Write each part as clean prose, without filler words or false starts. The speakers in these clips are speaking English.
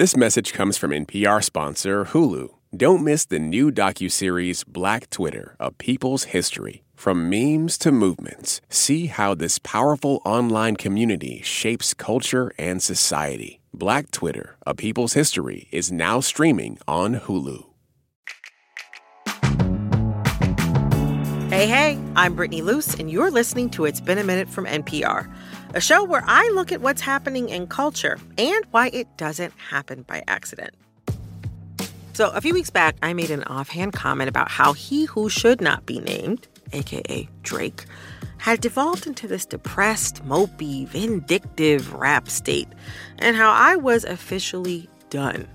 This message comes from NPR sponsor Hulu. Don't miss the new docuseries Black Twitter, A People's History. From memes to movements, see how this powerful online community shapes culture and society. Black Twitter, A People's History is now streaming on Hulu. Hey, hey, I'm Brittany Luse, and you're listening to It's Been a Minute from NPR, a show where I look at what's happening in culture and why it doesn't happen by accident. So a few weeks back, I made an offhand comment about how he who should not be named, a.k.a. Drake, had devolved into this depressed, mopey, vindictive rap state, and how I was officially done.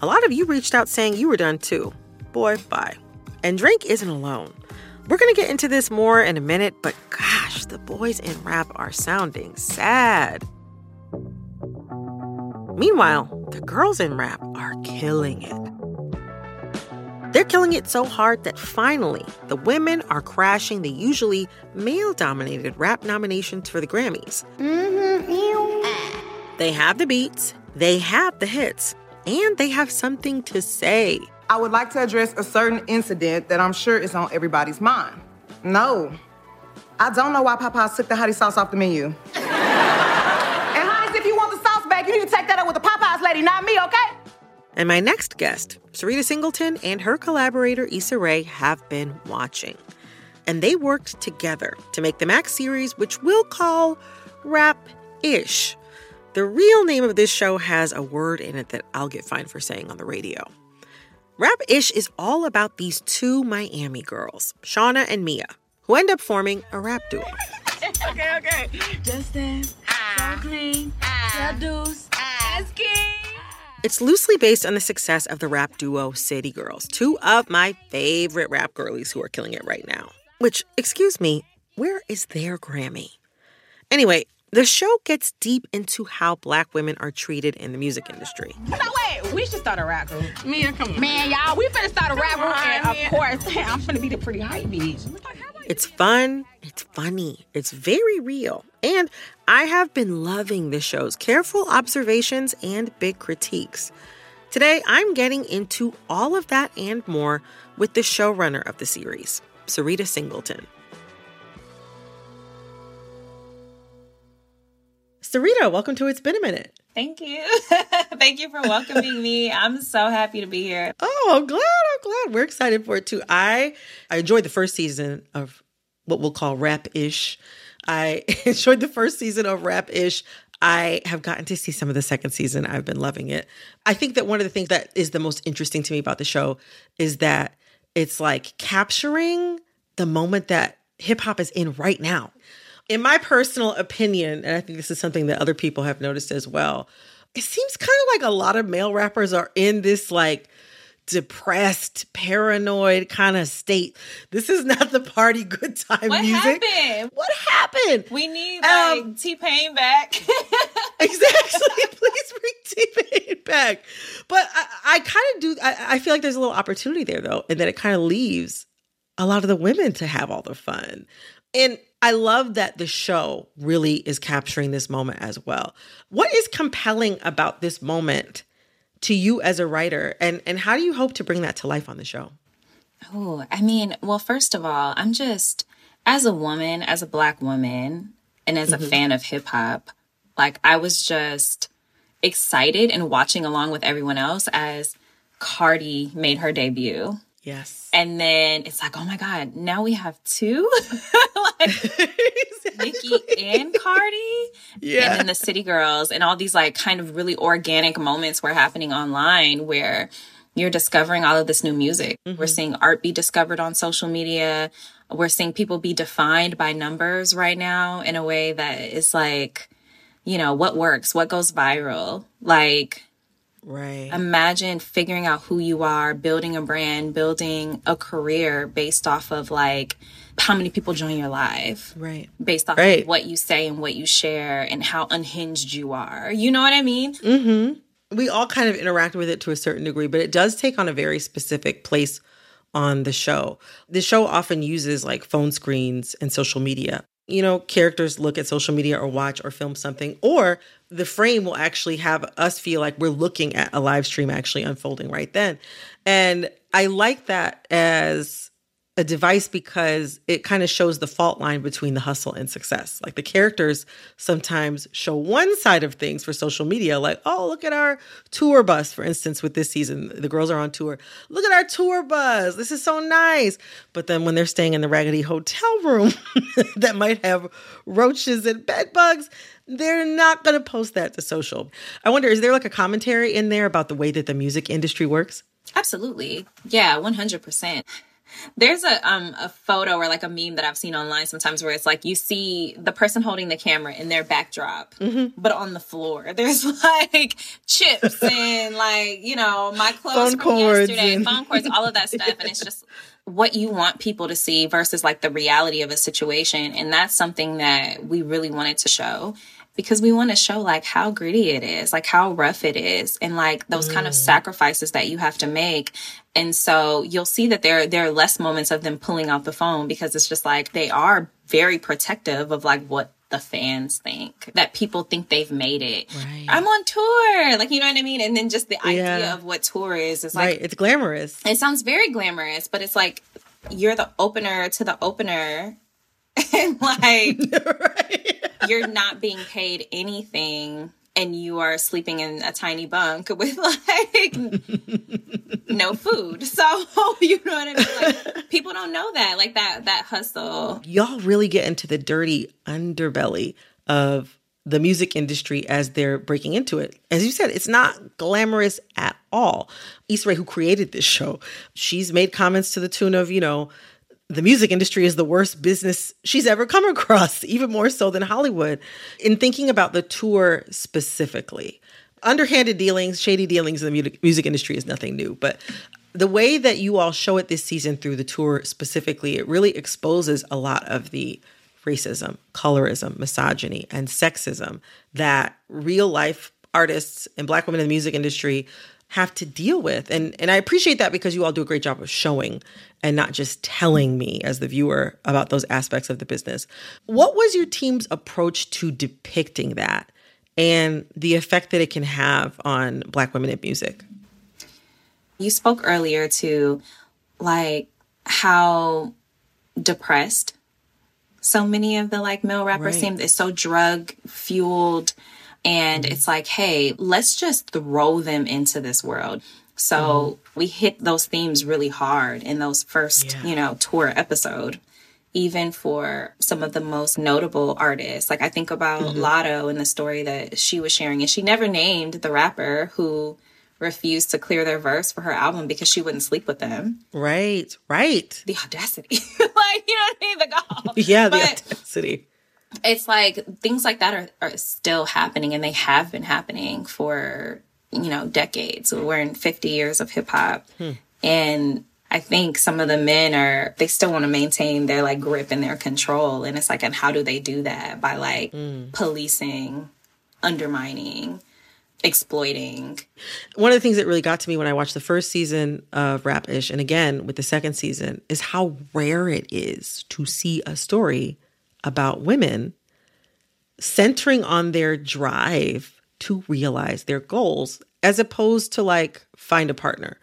A lot of you reached out saying you were done too. Boy, bye. And Drake isn't alone. We're going to get into this more in a minute, but gosh, the boys in rap are sounding sad. Meanwhile, the girls in rap are killing it. They're killing it so hard that finally, the women are crashing the usually male-dominated rap nominations for the Grammys. Mm-hmm. They have the beats, they have the hits, and they have something to say. I would like to address a certain incident that I'm sure is on everybody's mind. No, I don't know why Popeyes took the hottie sauce off the menu. If you want the sauce back, you need to take that up with the Popeyes lady, not me, okay? And my next guest, Syreeta Singleton, and her collaborator Issa Rae have been watching. And they worked together to make the Max series, which we'll call Rap Sh!t. The real name of this show has a word in it that I'll get fined for saying on the radio. Rap Sh!t is all about these two Miami girls, Shauna and Mia, who end up forming a rap duo. Okay. Justin. It's loosely based on the success of the rap duo City Girls, two of my favorite rap girlies who are killing it right now. Which, excuse me, where is their Grammy? Anyway, the show gets deep into how Black women are treated in the music industry. So wait, we should start a rap group. Mia, come on. Man, y'all, we finna start a rap group, and of course, I'm finna be the pretty hype bitch. It's fun, it's funny, it's very real. And I have been loving this show's careful observations and big critiques. Today, I'm getting into all of that and more with the showrunner of the series, Syreeta Singleton. Syreeta, welcome to It's Been a Minute. Thank you. Thank you for welcoming me. I'm so happy to be here. Oh, I'm glad. We're excited for it, too. I enjoyed the first season of what we'll call Rap Sh!t. I have gotten to see some of the second season. I've been loving it. I think that one of the things that is the most interesting to me about the show is that it's like capturing the moment that hip-hop is in right now. In my personal opinion, and I think this is something that other people have noticed as well, it seems kind of like a lot of male rappers are in this like depressed, paranoid kind of state. This is not the party good time music. What happened? We need like T-Pain back. Exactly. Please bring T-Pain back. But I feel like there's a little opportunity there though, and that it kind of leaves a lot of the women to have all the fun. And I love that the show really is capturing this moment as well. What is compelling about this moment to you as a writer? And how do you hope to bring that to life on the show? Oh, I mean, well, first of all, I'm just, as a woman, as a Black woman, and as a fan of hip hop, like I was just excited and watching along with everyone else as Cardi made her debut. Yes. And then it's like, oh my God, now we have two? Like exactly. Nicki and Cardi? Yeah. And then the City Girls and all these like kind of really organic moments were happening online where you're discovering all of this new music. Mm-hmm. We're seeing art be discovered on social media. We're seeing people be defined by numbers right now in a way that is like, you know, what works, what goes viral, like... Right. Imagine figuring out who you are, building a brand, building a career based off of like how many people join your live. Right. Based off of what you say and what you share and how unhinged you are. You know what I mean? Mm-hmm. We all kind of interact with it to a certain degree, but it does take on a very specific place on the show. The show often uses like phone screens and social media. You know, characters look at social media or watch or film something, or the frame will actually have us feel like we're looking at a live stream actually unfolding right then. And I like that as a device because it kind of shows the fault line between the hustle and success. Like the characters sometimes show one side of things for social media, like, oh, look at our tour bus, for instance, with this season. The girls are on tour. Look at our tour bus. This is so nice. But then when they're staying in the raggedy hotel room that might have roaches and bed bugs, they're not going to post that to social. I wonder, is there like a commentary in there about the way that the music industry works? Absolutely. Yeah, 100%. There's a photo or like a meme that I've seen online sometimes where it's like you see the person holding the camera in their backdrop, mm-hmm. but on the floor there's like chips and like, you know, my clothes from yesterday, phone cords, all of that stuff. Yeah. And it's just what you want people to see versus like the reality of a situation. And that's something that we really wanted to show because we want to show like how gritty it is, like how rough it is, and like those kind of sacrifices that you have to make. And so you'll see that there are less moments of them pulling out the phone because it's just like they are very protective of like what the fans think, that people think they've made it. Right. I'm on tour. Like, you know what I mean? And then just the idea of what tour is like, right. It's glamorous. It sounds very glamorous, but it's like you're the opener to the opener. And like, right. You're not being paid anything and you are sleeping in a tiny bunk with like no food. So, you know what I mean? Like, people don't know that, like that hustle. Y'all really get into the dirty underbelly of the music industry as they're breaking into it. As you said, it's not glamorous at all. Issa Rae, who created this show, she's made comments to the tune of, you know, the music industry is the worst business she's ever come across, even more so than Hollywood. In thinking about the tour specifically, underhanded dealings, shady dealings in the music industry is nothing new. But the way that you all show it this season through the tour specifically, it really exposes a lot of the racism, colorism, misogyny, and sexism that real life artists and Black women in the music industry have to deal with. And I appreciate that because you all do a great job of showing and not just telling me as the viewer about those aspects of the business. What was your team's approach to depicting that and the effect that it can have on Black women in music? You spoke earlier to like how depressed so many of the like male rappers seem. It's so drug fueled. And it's like, hey, let's just throw them into this world. So we hit those themes really hard in those first, you know, tour episode, even for some of the most notable artists. Like I think about Latto and the story that she was sharing, and she never named the rapper who refused to clear their verse for her album because she wouldn't sleep with them. Right, right. The audacity. Like, you know what I mean? The gall. Yeah, the audacity. It's like things like that are still happening, and they have been happening for, you know, decades. We're in 50 years of hip hop. And I think some of the men they still want to maintain their like grip and their control. And it's like, and how do they do that? By like policing, undermining, exploiting. One of the things that really got to me when I watched the first season of Rap Sh!, and again with the second season, is how rare it is to see a story about women centering on their drive to realize their goals as opposed to like find a partner.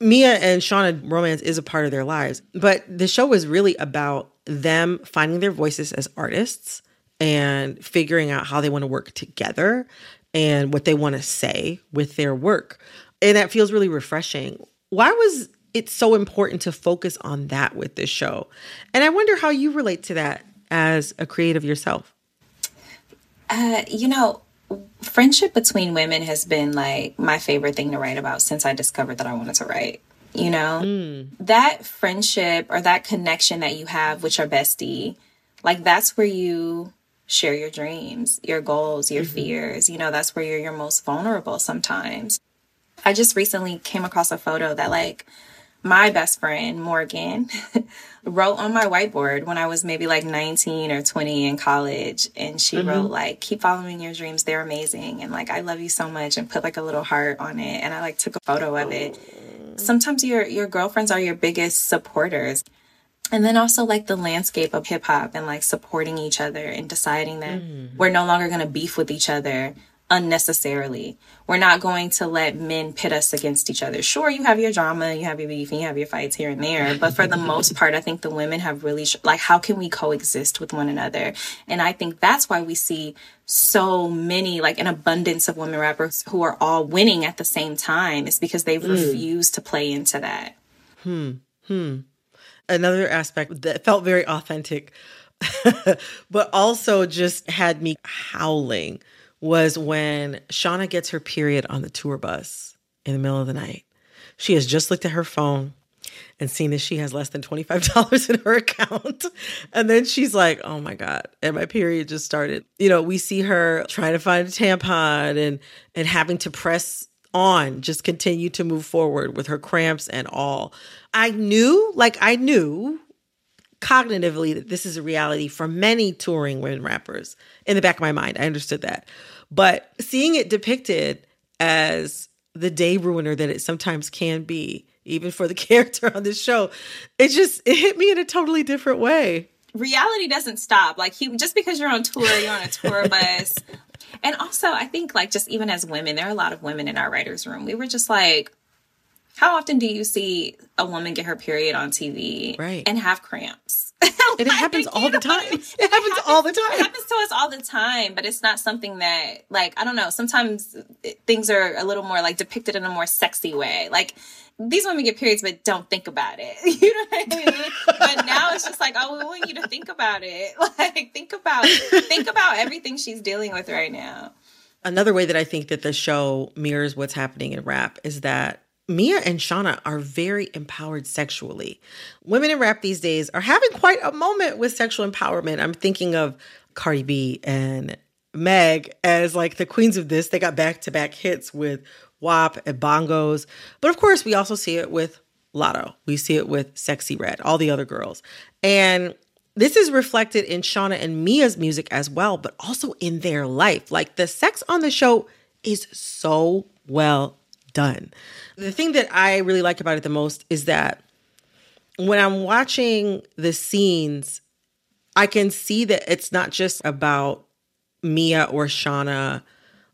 Mia and Shauna, romance is a part of their lives, but the show is really about them finding their voices as artists and figuring out how they want to work together and what they want to say with their work. And that feels really refreshing. Why was it so important to focus on that with this show? And I wonder how you relate to that as a creative yourself? You know, friendship between women has been like my favorite thing to write about since I discovered that I wanted to write, you know? That friendship or that connection that you have with your bestie, like that's where you share your dreams, your goals, your fears, you know, that's where you're your most vulnerable sometimes. I just recently came across a photo that like my best friend, Morgan, wrote on my whiteboard when I was maybe like 19 or 20 in college. And she wrote like, keep following your dreams. They're amazing. And like, I love you so much, and put like a little heart on it. And I like took a photo of it. Sometimes your girlfriends are your biggest supporters. And then also like the landscape of hip hop and like supporting each other and deciding that we're no longer going to beef with each other unnecessarily. We're not going to let men pit us against each other. Sure, you have your drama, you have your beef, and you have your fights here and there. But for the most part, I think the women have really how can we coexist with one another? And I think that's why we see so many, like an abundance of women rappers who are all winning at the same time. It's because they've refused to play into that. Another aspect that felt very authentic, but also just had me howling, was when Shauna gets her period on the tour bus in the middle of the night. She has just looked at her phone and seen that she has less than $25 in her account. And then she's like, oh my God, and my period just started. You know, we see her trying to find a tampon and having to press on, just continue to move forward with her cramps and all. I knew cognitively that this is a reality for many touring women rappers. In the back of my mind, I understood that. But seeing it depicted as the day ruiner that it sometimes can be, even for the character on this show, it hit me in a totally different way. Reality doesn't stop. Just because you're on tour, you're on a tour bus. And also, I think, just even as women, there are a lot of women in our writer's room. We were just like, how often do you see a woman get her period on TV and have cramps? And it happens all the time. It happens all the time. It happens to us all the time, but it's not something that, I don't know, sometimes things are a little more, depicted in a more sexy way. These women get periods, but don't think about it. You know what I mean? But now it's just we want you to think about it. Think about everything she's dealing with right now. Another way that I think that the show mirrors what's happening in rap is that Mia and Shauna are very empowered sexually. Women in rap these days are having quite a moment with sexual empowerment. I'm thinking of Cardi B and Meg as the queens of this. They got back-to-back hits with WAP and Bongos. But of course, we also see it with Latto. We see it with Sexyy Red, all the other girls. And this is reflected in Shauna and Mia's music as well, but also in their life. The sex on the show is so well done. The thing that I really like about it the most is that when I'm watching the scenes, I can see that it's not just about Mia or Shauna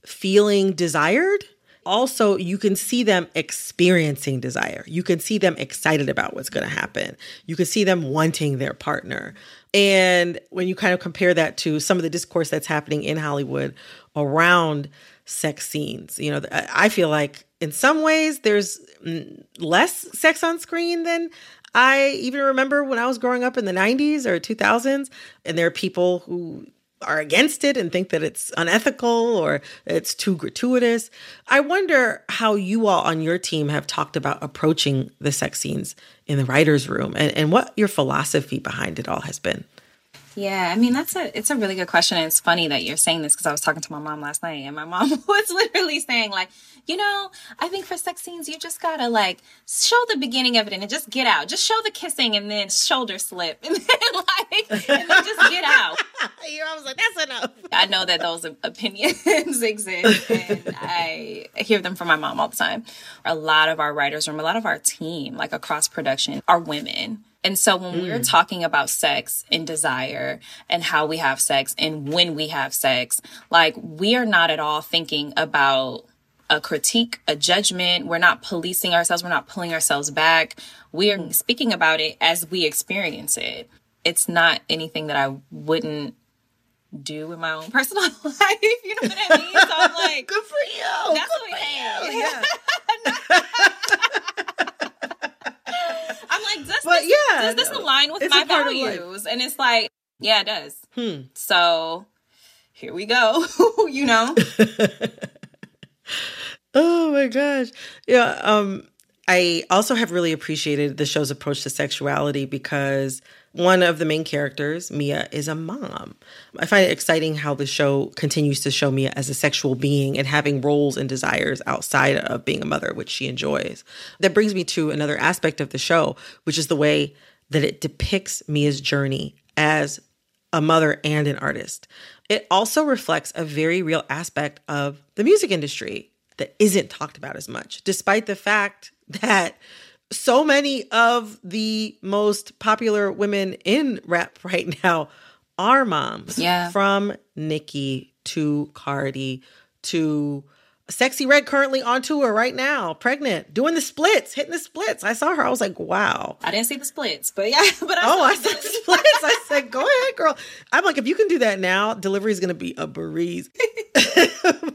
feeling desired. Also, you can see them experiencing desire. You can see them excited about what's going to happen. You can see them wanting their partner. And when you kind of compare that to some of the discourse that's happening in Hollywood around sex scenes, I feel like in some ways there's less sex on screen than I even remember when I was growing up in the 90s or 2000s. And there are people who are against it and think that it's unethical or it's too gratuitous. I wonder how you all on your team have talked about approaching the sex scenes in the writer's room and what your philosophy behind it all has been. Yeah, I mean, it's a really good question. And it's funny that you're saying this because I was talking to my mom last night and my mom was literally saying I think for sex scenes, you just got to show the beginning of it and just get out. Just show the kissing and then shoulder slip and then and then just get out. I was like, that's enough. I know that those opinions exist and I hear them from my mom all the time. A lot of our writers room, a lot of our team, across production are women. And so when we're talking about sex and desire and how we have sex and when we have sex, we are not at all thinking about a critique, a judgment. We're not policing ourselves. We're not pulling ourselves back. We are speaking about it as we experience it. It's not anything that I wouldn't do in my own personal life. You know what I mean? So I'm good for you. That's what we have. Yeah. I'm does this align with my values? And it's yeah, it does. So here we go, Oh my gosh. Yeah. I also have really appreciated the show's approach to sexuality because one of the main characters, Mia, is a mom. I find it exciting how the show continues to show Mia as a sexual being and having roles and desires outside of being a mother, which she enjoys. That brings me to another aspect of the show, which is the way that it depicts Mia's journey as a mother and an artist. It also reflects a very real aspect of the music industry that isn't talked about as much, despite the fact that so many of the most popular women in rap right now are moms. Yeah. From Nicki to Cardi to Sexyy Red, currently on tour right now, pregnant, doing the splits, hitting the splits. I saw her. I was like, wow. I didn't see the splits, but yeah. But I saw the splits. I said, go ahead, girl. I'm like, if you can do that now, delivery is going to be a breeze.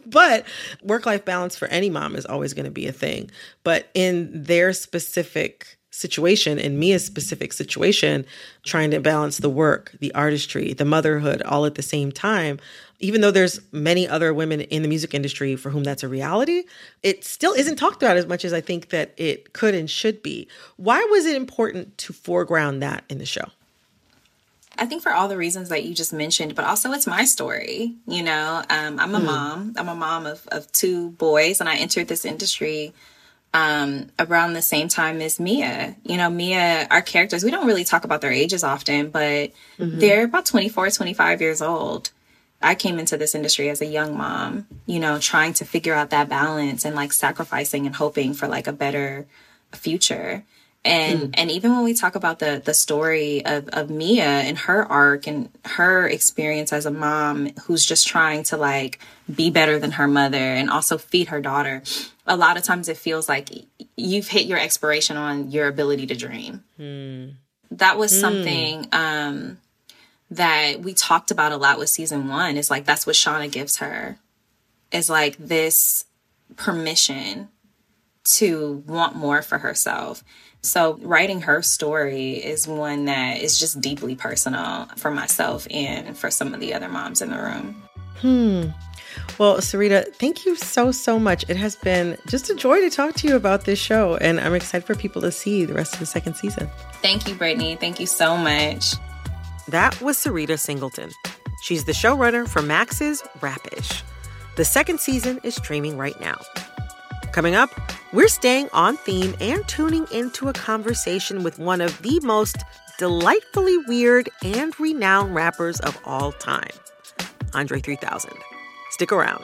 But work-life balance for any mom is always going to be a thing. But in their specific situation, in Mia's specific situation, trying to balance the work, the artistry, the motherhood, all at the same time, even though there's many other women in the music industry for whom that's a reality, it still isn't talked about as much as I think that it could and should be. Why was it important to foreground that in the show? I think for all the reasons that you just mentioned, but also it's my story. You know, I'm a mom. I'm a mom of two boys, and I entered this industry around the same time as Mia. You know, Mia, our characters, we don't really talk about their ages often, but they're about 24, 25 years old. I came into this industry as a young mom, you know, trying to figure out that balance and like sacrificing and hoping for like a better future. And even when we talk about the story of Mia and her arc and her experience as a mom who's just trying to like be better than her mother and also feed her daughter, a lot of times it feels like you've hit your expiration on your ability to dream. That was something that we talked about a lot with season one. It's like, that's what Shauna gives her, is like this permission to want more for herself. So writing her story is one that is just deeply personal for myself and for some of the other moms in the room. Well, Syreeta, thank you so, so much. It has been just a joy to talk to you about this show, and I'm excited for people to see the rest of the second season. Thank you, Brittany. Thank you so much. That was Syreeta Singleton. She's the showrunner for Max's Rap Sh!t. The second season is streaming right now. Coming up, we're staying on theme and tuning into a conversation with one of the most delightfully weird and renowned rappers of all time, Andre 3000. Stick around.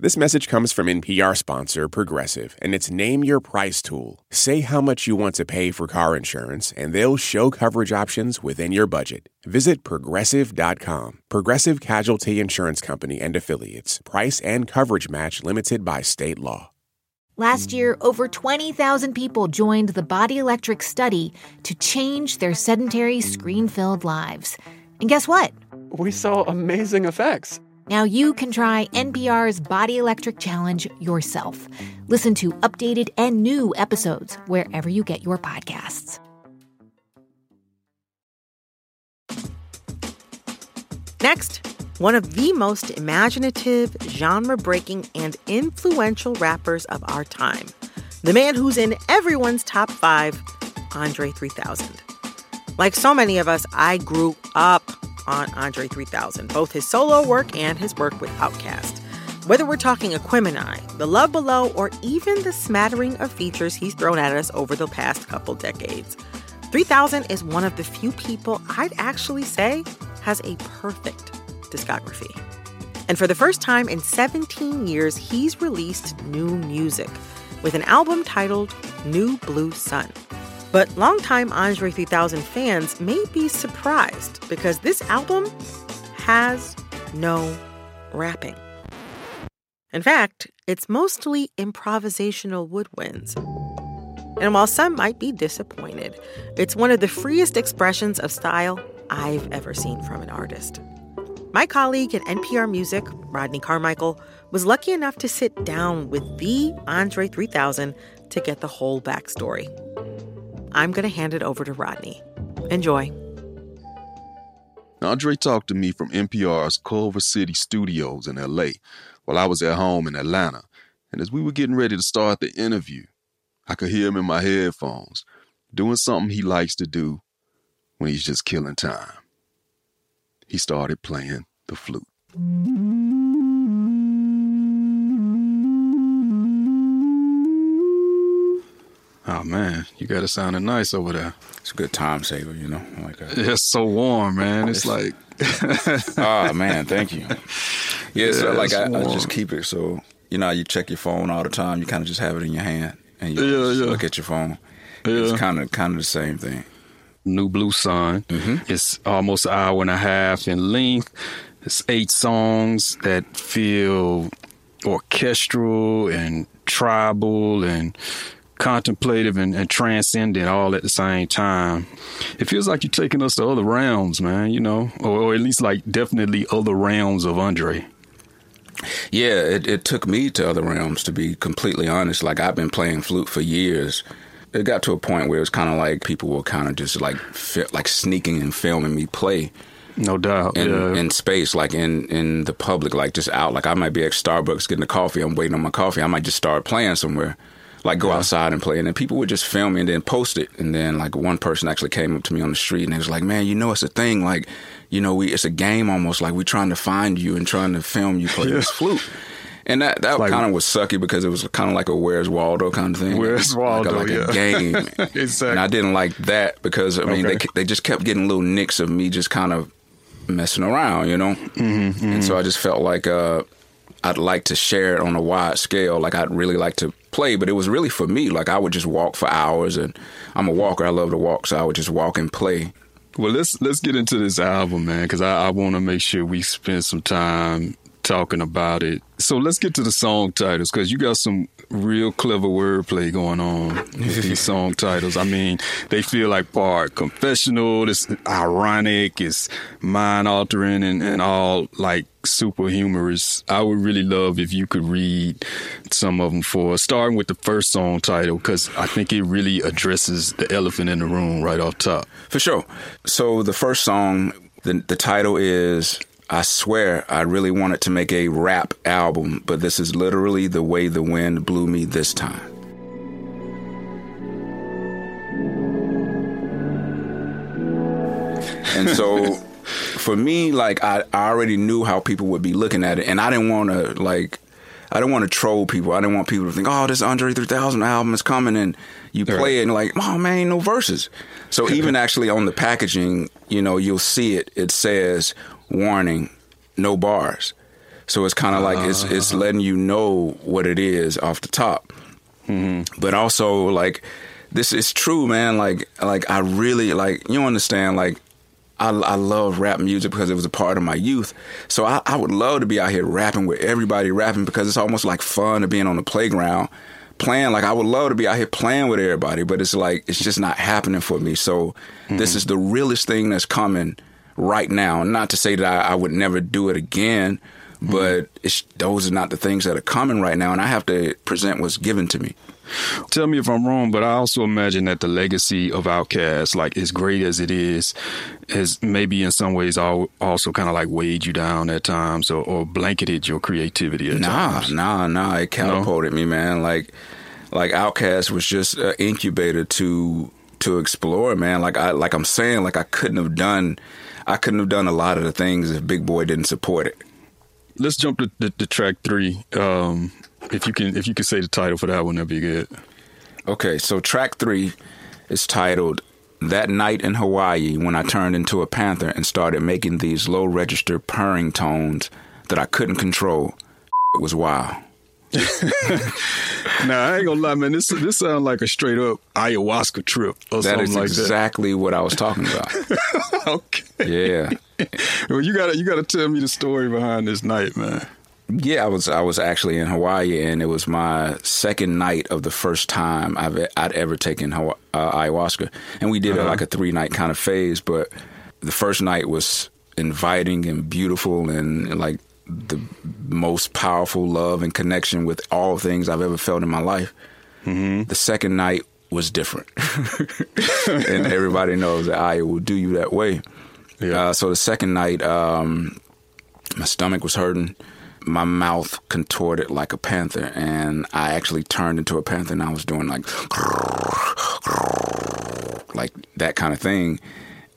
This message comes from NPR sponsor Progressive, and it's Name Your Price tool. Say how much you want to pay for car insurance, and they'll show coverage options within your budget. Visit Progressive.com. Progressive Casualty Insurance Company and Affiliates. Price and coverage match limited by state law. Last year, over 20,000 people joined the Body Electric study to change their sedentary, screen-filled lives. And guess what? We saw amazing effects. Now you can try NPR's Body Electric Challenge yourself. Listen to updated and new episodes wherever you get your podcasts. Next, one of the most imaginative, genre-breaking, and influential rappers of our time. The man who's in everyone's top five, Andre 3000. Like so many of us, I grew up on Andre 3000, both his solo work and his work with Outkast. Whether we're talking Aquemini, The Love Below, or even the smattering of features he's thrown at us over the past couple decades, 3000 is one of the few people I'd actually say has a perfect discography. And for the first time in 17 years, he's released new music with an album titled New Blue Sun. But longtime Andre 3000 fans may be surprised because this album has no rapping. In fact, it's mostly improvisational woodwinds. And while some might be disappointed, it's one of the freest expressions of style I've ever seen from an artist. My colleague in NPR Music, Rodney Carmichael, was lucky enough to sit down with the Andre 3000 to get the whole backstory. I'm going to hand it over to Rodney. Enjoy. Andre talked to me from NPR's Culver City studios in L.A. while I was at home in Atlanta. And as we were getting ready to start the interview, I could hear him in my headphones doing something he likes to do when he's just killing time. He started playing the flute. Oh, man, you got it sounding nice over there. It's a good time saver, you know? Like it's so warm, man. It's like... oh, man, thank you. Yeah, so like I just keep it. So, you know, you check your phone all the time. You kind of just have it in your hand. And you look at your phone. Yeah. It's kind of the same thing. New Blue Sun. Mm-hmm. It's almost an hour and a half in length. It's 8 songs that feel orchestral and tribal and... contemplative and transcendent all at the same time. It feels like you're taking us to other realms, man, you know, or at least like definitely other realms of Andre. Yeah, it took me to other realms, to be completely honest. Like, I've been playing flute for years. It got to a point where it's kind of like people were kind of just like sneaking and filming me play. No doubt. In space, like in the public, like just out. Like, I might be at Starbucks getting a coffee. I'm waiting on my coffee. I might just start playing somewhere. Like, go outside and play. And then people would just film me and then post it. And then, like, one person actually came up to me on the street and they was like, man, you know, it's a thing. Like, you know, it's a game almost. Like, we're trying to find you and trying to film you play this flute. And that like, kind of was sucky because it was kind of like a Where's Waldo kind of thing. Where's Waldo, like a game. Exactly. And I didn't like that because, I mean, they just kept getting little nicks of me just kind of messing around, you know? Mm-hmm. And so I just felt like I'd like to share it on a wide scale. Like, I'd really like to play, but it was really for me. Like, I would just walk for hours, and I'm a walker. I love to walk, so I would just walk and play. Well, let's get into this album, man, because I want to make sure we spend some time talking about it. So let's get to the song titles, because you got some real clever wordplay going on with these song titles. I mean, they feel like part confessional, it's ironic, it's mind-altering, and all, like, super humorous. I would really love if you could read some of them for us, starting with the first song title, because I think it really addresses the elephant in the room right off top. For sure. So the first song, the title is... I swear I really wanted to make a rap album, but this is literally the way the wind blew me this time. And so for me, like, I already knew how people would be looking at it, and I didn't want to, like... I don't want to troll people. I don't want people to think, oh, this Andre 3000 album is coming, and you play it and like, oh, man, ain't no verses. So even actually on the packaging, you know, you'll see it. It says, warning, no bars. So it's kind of like it's letting you know what it is off the top. Mm-hmm. But also, like, this is true, man. Like I really, like, you understand, like, I love rap music because it was a part of my youth. So I would love to be out here rapping with everybody rapping, because it's almost like fun to being on the playground playing. Like, I would love to be out here playing with everybody, but it's like, it's just not happening for me. So this is the realest thing that's coming right now. Not to say that I would never do it again, but those are not the things that are coming right now. And I have to present what's given to me. Tell me if I'm wrong, but I also imagine that the legacy of Outkast, like, as great as it is, has maybe in some ways also kind of like weighed you down at times, or blanketed your creativity at times. Nah. It catapulted me, man. Like Outkast was just an incubator to explore, man. Like I'm saying, I couldn't have done a lot of the things if Big Boy didn't support it. Let's jump to the track 3. If you can say the title for that one, that'd be good. Okay, so track 3 is titled That Night in Hawaii When I Turned Into a Panther and Started Making These Low Register Purring Tones That I Couldn't Control. It was wild. Nah, I ain't gonna lie, man. This sounds like a straight up ayahuasca trip or something like that. That is exactly what I was talking about. Okay. Yeah. Well, you gotta tell me the story behind this night, man. Yeah, I was actually in Hawaii, and it was my second night of the first time I'd ever taken ayahuasca. And we did it like a 3-night kind of phase, but the first night was inviting and beautiful and like the most powerful love and connection with all things I've ever felt in my life. Mm-hmm. The second night was different. And everybody knows that I will do you that way. Yeah. So the second night, my stomach was hurting. My mouth contorted like a panther, and I actually turned into a panther, and I was doing like that kind of thing.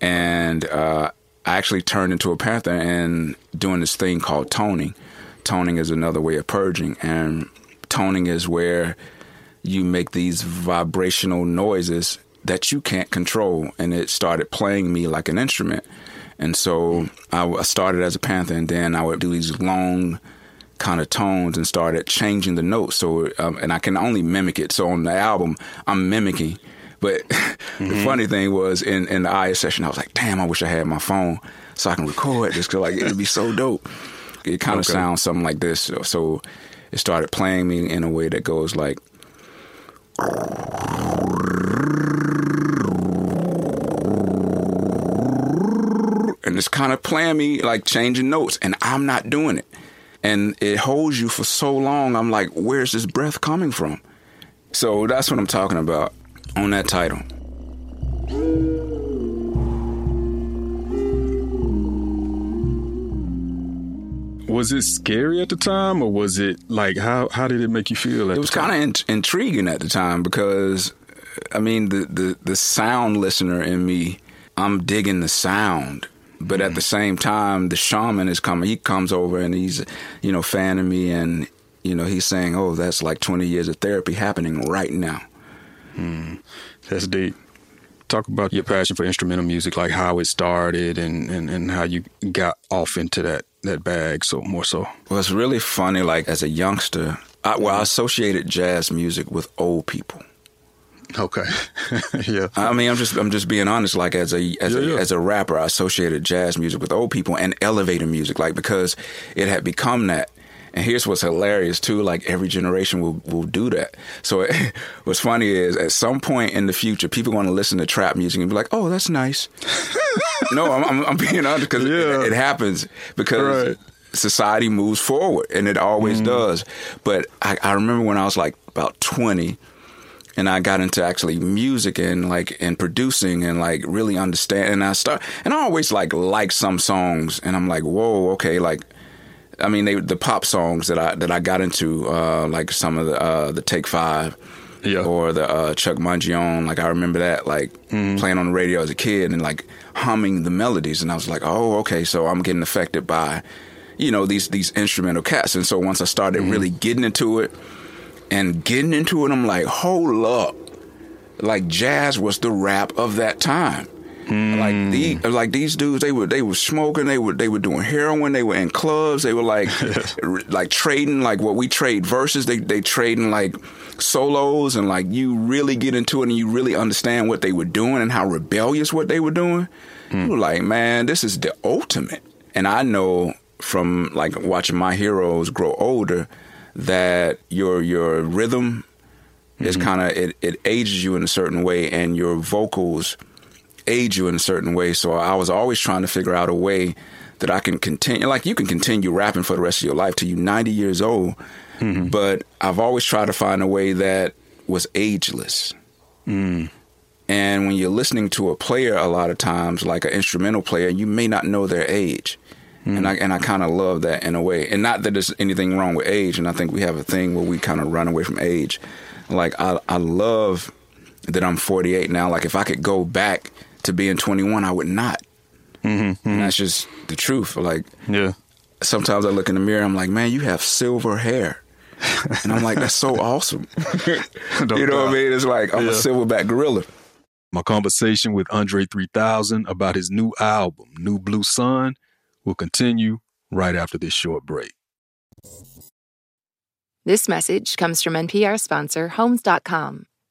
And I actually turned into a panther and doing this thing called toning. Toning is another way of purging, and toning is where you make these vibrational noises that you can't control, and it started playing me like an instrument. And so I started as a panther, and then I would do these long kind of tones and started changing the notes. So, and I can only mimic it. So on the album, I'm mimicking. But mm-hmm. the funny thing was in the IA session, I was like, damn, I wish I had my phone so I can record this. Cause like, it'd be so dope. It kind of sounds something like this. So it started playing me in a way that goes like, and it's kind of playing me like changing notes, and I'm not doing it. And it holds you for so long. I'm like, where's this breath coming from? So that's what I'm talking about on that title. Was it scary at the time, or was it like, how did it make you feel? It was kind of intriguing at the time because, I mean, the sound listener in me, I'm digging the sound. But at the same time, the shaman is coming. He comes over and he's, you know, fanning me, and, you know, he's saying, oh, that's like 20 years of therapy happening right now. That's deep. Talk about your passion for instrumental music, like how it started and how you got off into that bag, so more so. Well, it's really funny, like as a youngster, I associated jazz music with old people. Okay. Yeah. I mean, I'm just being honest. Like as a rapper, I associated jazz music with old people and elevator music, like because it had become that. And here's what's hilarious too. Like every generation will do that. So what's funny is at some point in the future, people want to listen to trap music and be like, "Oh, that's nice." No, I'm being honest because it happens because society moves forward and it always does. But I remember when I was like about 20. And I got into actually music and like and producing and like really understand. And I always like some songs. And I'm like, whoa, okay. Like, I mean, the pop songs that I got into, like some of the Take Five, or the Chuck Mangione. Like I remember that like playing on the radio as a kid and like humming the melodies. And I was like, oh, okay. So I'm getting affected by, you know, these instrumental cats. And so once I started really getting into it. And getting into it, I'm like, hold up. Like, jazz was the rap of that time. Like these dudes, they were smoking, they were doing heroin, they were in clubs, they were like like trading, like what we trade verses, they trading like solos, and like you really get into it and you really understand what they were doing and how rebellious what they were doing. You were like, man, this is the ultimate. And I know from like watching my heroes grow older that your rhythm is kind of, it ages you in a certain way, and your vocals age you in a certain way. So I was always trying to figure out a way that I can continue. Like, you can continue rapping for the rest of your life till you're 90 years old. But I've always tried to find a way that was ageless. And when you're listening to a player a lot of times, like an instrumental player, you may not know their age. And I kind of love that in a way. And not that there's anything wrong with age. And I think we have a thing where we kind of run away from age. Like, I love that I'm 48 now. Like, if I could go back to being 21, I would not. And that's just the truth. Like, sometimes I look in the mirror, I'm like, man, you have silver hair. And I'm like, that's so awesome. You know what I mean? It's like, I'm a silverback gorilla. My conversation with Andre 3000 about his new album, New Blue Sun, we'll continue right after this short break. This message comes from NPR sponsor Homes.com.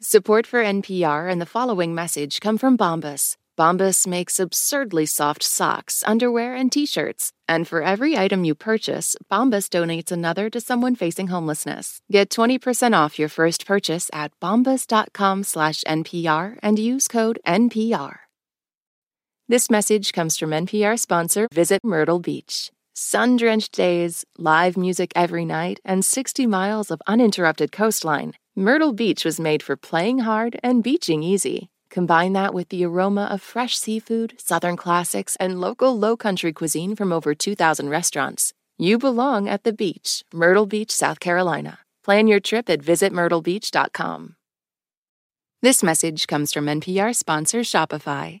Support for NPR and the following message come from Bombas. Bombas makes absurdly soft socks, underwear, and T-shirts. And for every item you purchase, Bombas donates another to someone facing homelessness. Get 20% off your first purchase at bombas.com/NPR and use code NPR. This message comes from NPR sponsor Visit Myrtle Beach. Sun-drenched days, live music every night, and 60 miles of uninterrupted coastline. Myrtle Beach was made for playing hard and beaching easy. Combine that with the aroma of fresh seafood, Southern classics, and local low-country cuisine from over 2,000 restaurants. You belong at the beach, Myrtle Beach, South Carolina. Plan your trip at visitmyrtlebeach.com. This message comes from NPR sponsor Shopify.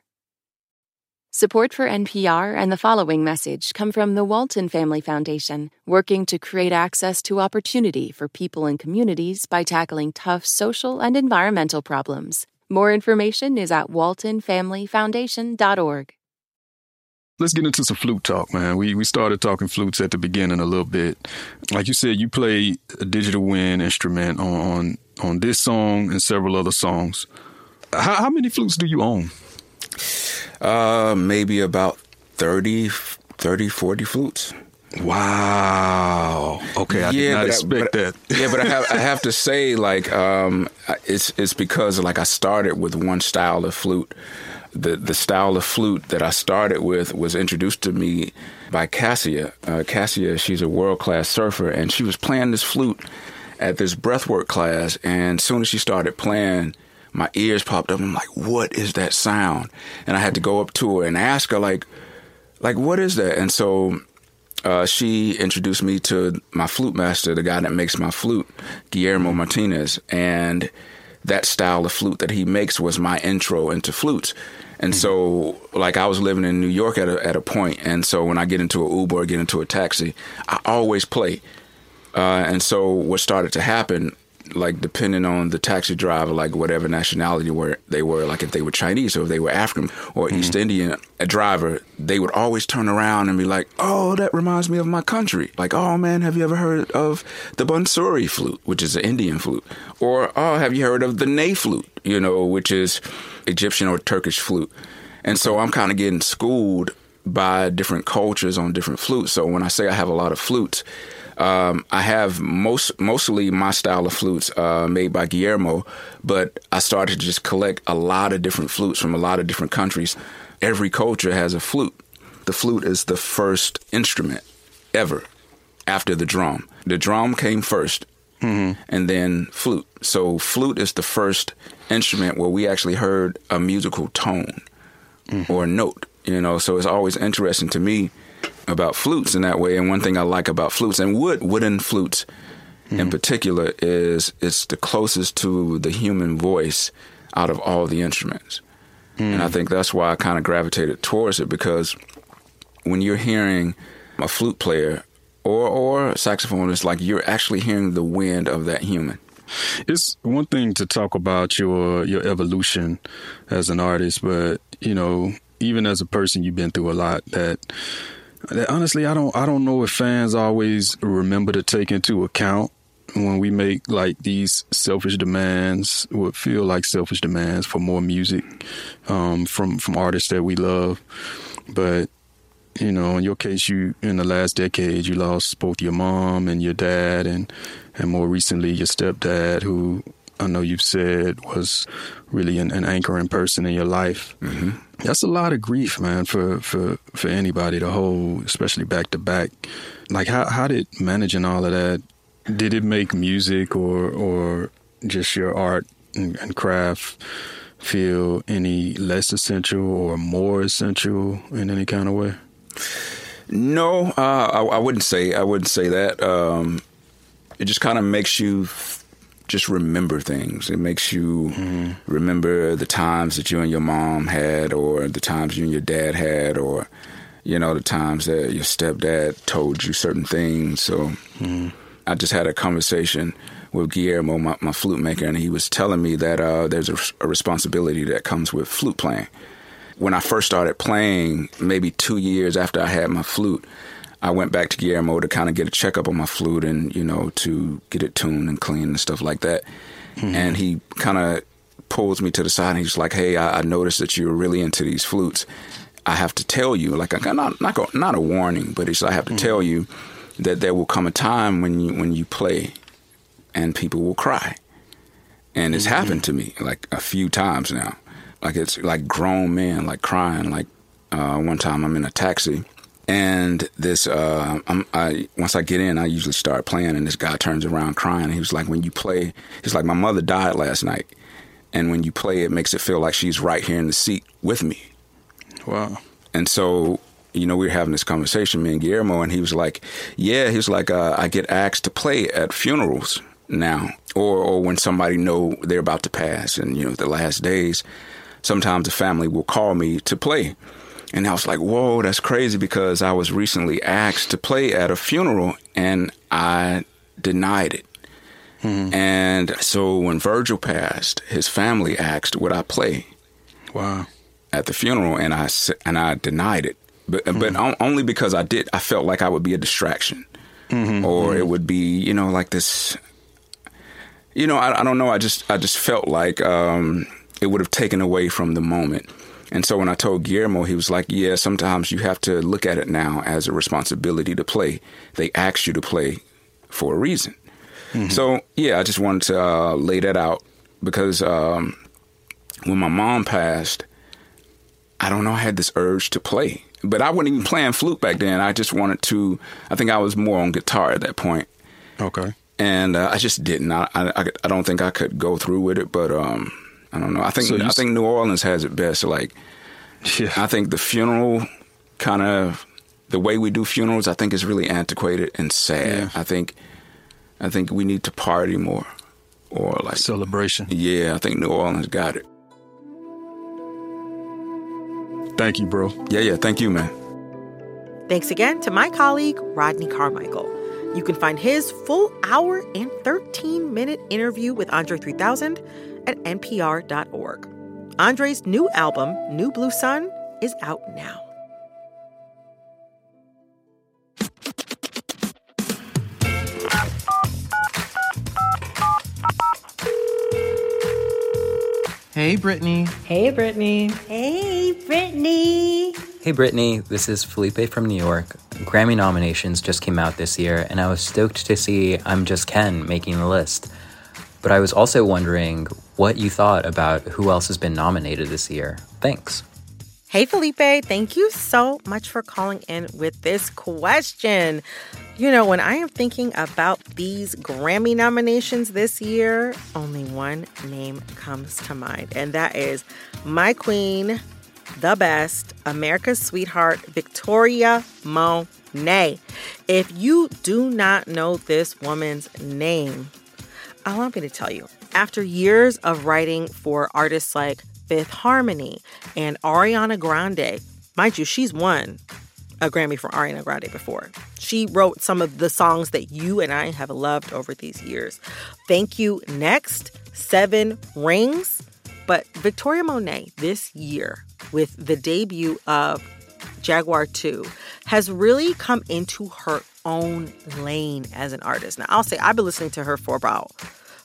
Support for NPR and the following message come from the Walton Family Foundation, working to create access to opportunity for people and communities by tackling tough social and environmental problems. More information is at waltonfamilyfoundation.org. Let's get into some flute talk, man. We started talking flutes at the beginning a little bit. Like you said, you play a digital wind instrument on this song and several other songs. How many flutes do you own? Maybe about 30, 40 flutes. Wow. Okay, I did not expect that. Yeah, but I have to say, like, it's because, like, I started with one style of flute. The style of flute that I started with was introduced to me by Cassia. Cassia, she's a world-class surfer, and she was playing this flute at this breathwork class, and as soon as she started playing, my ears popped up. I'm like, what is that sound? And I had to go up to her and ask her, like what is that? And so she introduced me to my flute master, the guy that makes my flute, Guillermo Martinez. And that style of flute that he makes was my intro into flutes. And so, like, I was living in New York at a point. And so when I get into an Uber or get into a taxi, I always play. And so what started to happen, like, depending on the taxi driver, like, whatever nationality they were, like, if they were Chinese or if they were African or East Indian a driver, they would always turn around and be like, oh, that reminds me of my country. Like, oh, man, have you ever heard of the Bansuri flute, which is an Indian flute? Or, oh, have you heard of the Ney flute, you know, which is Egyptian or Turkish flute? And so I'm kind of getting schooled by different cultures on different flutes. So when I say I have a lot of flutes, I have mostly my style of flutes made by Guillermo, but I started to just collect a lot of different flutes from a lot of different countries. Every culture has a flute. The flute is the first instrument ever after the drum. The drum came first and then flute. So flute is the first instrument where we actually heard a musical tone or a note, you know. So it's always interesting to me about flutes in that way. And one thing I like about flutes and wooden flutes in particular is it's the closest to the human voice out of all the instruments. And I think that's why I kind of gravitated towards it, because when you're hearing a flute player or a saxophonist, like, you're actually hearing the wind of that human. It's one thing to talk about your evolution as an artist, but, you know, even as a person, you've been through a lot that honestly, I don't know if fans always remember to take into account when we make, like, these selfish demands, what feel like selfish demands for more music from artists that we love. But, you know, in your case, in the last decade, you lost both your mom and your dad, and more recently your stepdad, who I know you've said was really an anchoring person in your life. Mm-hmm. That's a lot of grief, man, for anybody to hold, especially back to back. Like, how did managing all of that, did it make music or just your art and craft feel any less essential or more essential in any kind of way? No, I wouldn't say. I wouldn't say that. It just kind of makes you just remember things. It makes you remember the times that you and your mom had, or the times you and your dad had, or, you know, the times that your stepdad told you certain things. So I just had a conversation with Guillermo, my flute maker, and he was telling me that there's a responsibility that comes with flute playing. When I first started playing, maybe 2 years after I had my flute, I went back to Guillermo to kind of get a checkup on my flute and, you know, to get it tuned and cleaned and stuff like that. Mm-hmm. And he kind of pulls me to the side and he's like, hey, I noticed that you're really into these flutes. I have to tell you, like, not a warning, but it's I have to tell you that there will come a time when you play and people will cry. And it's happened to me like a few times now. Like, it's like grown men, like crying. Like, one time I'm in a taxi and this, once I get in, I usually start playing and this guy turns around crying. He was like, when you play, he's like, my mother died last night. And when you play, it makes it feel like she's right here in the seat with me. Wow. And so, you know, we were having this conversation, me and Guillermo, and he was like, yeah, he was like, I get asked to play at funerals now or when somebody know they're about to pass and, you know, the last days. Sometimes the family will call me to play. And I was like, whoa, that's crazy, because I was recently asked to play at a funeral and I denied it. Mm-hmm. And so when Virgil passed, his family asked, would I play? Wow. At the funeral, and I denied it. But only because I felt like I would be a distraction or it would be, you know, like this, you know, I don't know. I just felt like it would have taken away from the moment. And so when I told Guillermo, he was like, yeah, sometimes you have to look at it now as a responsibility to play. They asked you to play for a reason. Mm-hmm. So, yeah, I just wanted to lay that out because when my mom passed, I don't know, I had this urge to play. But I wasn't even playing flute back then. I just wanted to, I think I was more on guitar at that point. Okay. And I just didn't. I don't think I could go through with it, but I don't know. I think New Orleans has it best. Like, yeah. I think the funeral kind of, the way we do funerals, I think is really antiquated and sad. Yeah. I think we need to party more, or like celebration. Yeah, I think New Orleans got it. Thank you, bro. Yeah. Thank you, man. Thanks again to my colleague, Rodney Carmichael. You can find his full hour and 13-minute interview with Andre 3000 at npr.org. Andre's new album, New Blue Sun, is out now. Hey, Brittany. Hey, Brittany. Hey, Brittany. Hey, Brittany. This is Felipe from New York. Grammy nominations just came out this year, and I was stoked to see I'm Just Ken making the list. But I was also wondering what you thought about who else has been nominated this year. Thanks. Hey, Felipe. Thank you so much for calling in with this question. You know, when I am thinking about these Grammy nominations this year, only one name comes to mind, and that is my queen, the best, America's sweetheart, Victoria Monet. If you do not know this woman's name, allow me to tell you, after years of writing for artists like Fifth Harmony and Ariana Grande. Mind you, she's won a Grammy for Ariana Grande before. She wrote some of the songs that you and I have loved over these years. Thank You Next, Seven Rings. But Victoria Monet this year, with the debut of Jaguar 2, has really come into her own lane as an artist. Now, I'll say I've been listening to her for about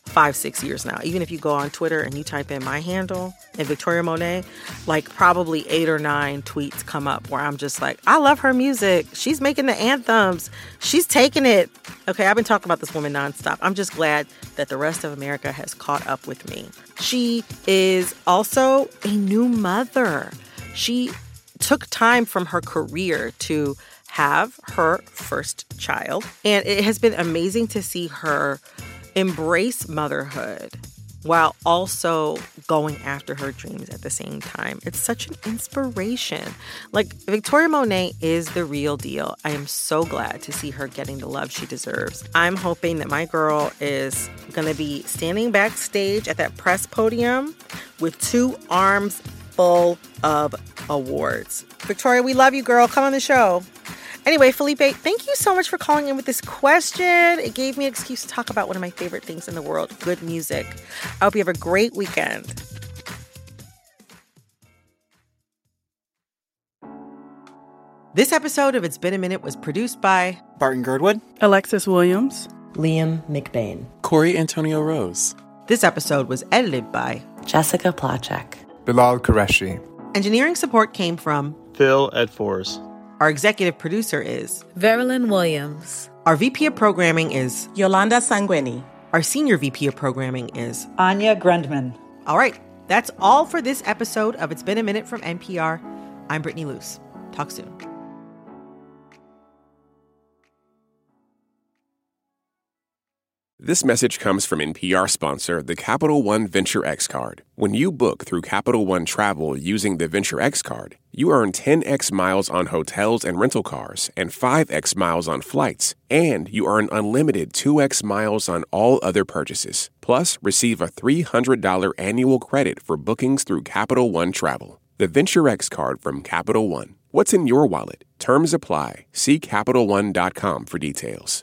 5-6 years now. Even if you go on Twitter and you type in my handle and Victoria Monet, like probably 8 or 9 tweets come up where I'm just like, I love her music. She's making the anthems. She's taking it. Okay, I've been talking about this woman nonstop. I'm just glad that the rest of America has caught up with me. She is also a new mother. She took time from her career to have her first child. And it has been amazing to see her embrace motherhood while also going after her dreams at the same time. It's such an inspiration. Like, Victoria Monet is the real deal. I am so glad to see her getting the love she deserves. I'm hoping that my girl is going to be standing backstage at that press podium with two arms full of awards. Victoria, we love you, girl. Come on the show. Anyway, Felipe, thank you so much for calling in with this question. It gave me an excuse to talk about one of my favorite things in the world, good music. I hope you have a great weekend. This episode of It's Been a Minute was produced by Barton Girdwood, Alexis Williams, Liam McBain, Corey Antonio Rose. This episode was edited by Jessica Plachek, Bilal Qureshi. Engineering support came from Phil Edfors. Our executive producer is Verilyn Williams. Our VP of programming is Yolanda Sanguini. Our senior VP of programming is Anya Grundman. All right, that's all for this episode of It's Been a Minute from NPR. I'm Brittany Luse. Talk soon. This message comes from NPR sponsor, the Capital One Venture X Card. When you book through Capital One Travel using the Venture X Card, you earn 10x miles on hotels and rental cars and 5x miles on flights, and you earn unlimited 2x miles on all other purchases. Plus, receive a $300 annual credit for bookings through Capital One Travel. The Venture X Card from Capital One. What's in your wallet? Terms apply. See CapitalOne.com for details.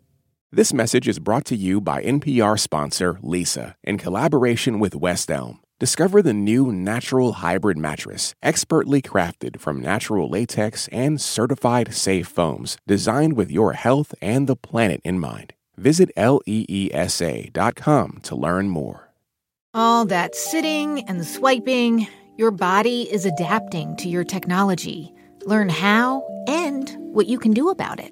This message is brought to you by NPR sponsor Lisa in collaboration with West Elm. Discover the new natural hybrid mattress, expertly crafted from natural latex and certified safe foams, designed with your health and the planet in mind. Visit leesa.com to learn more. All that sitting and swiping, your body is adapting to your technology. Learn how and what you can do about it.